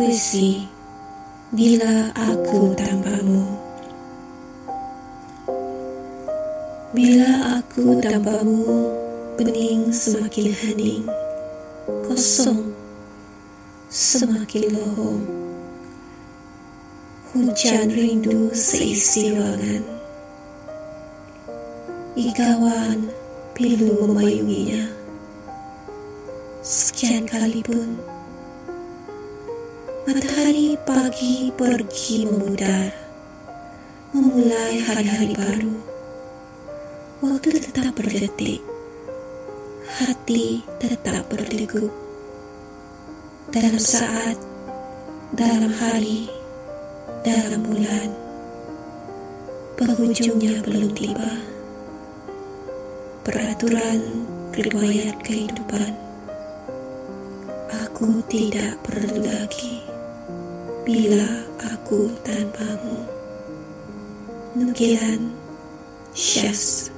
puisi Bila Aku Tanpamu. Bila aku tanpamu, bening semakin hening, kosong semakin lohong. Hujan rindu seisi ruangan, igawan pilu memayunginya. Sekian kali pun matahari pagi pergi memudar, memulai hari-hari baru. Waktu tetap berdetik, hati tetap berdegup. Dalam saat, dalam hari, dalam bulan, penghujungnya belum tiba. Peraturan riwayat kehidupan, aku tidak perlu lagi bila aku tanpamu. Nukilan Syaz.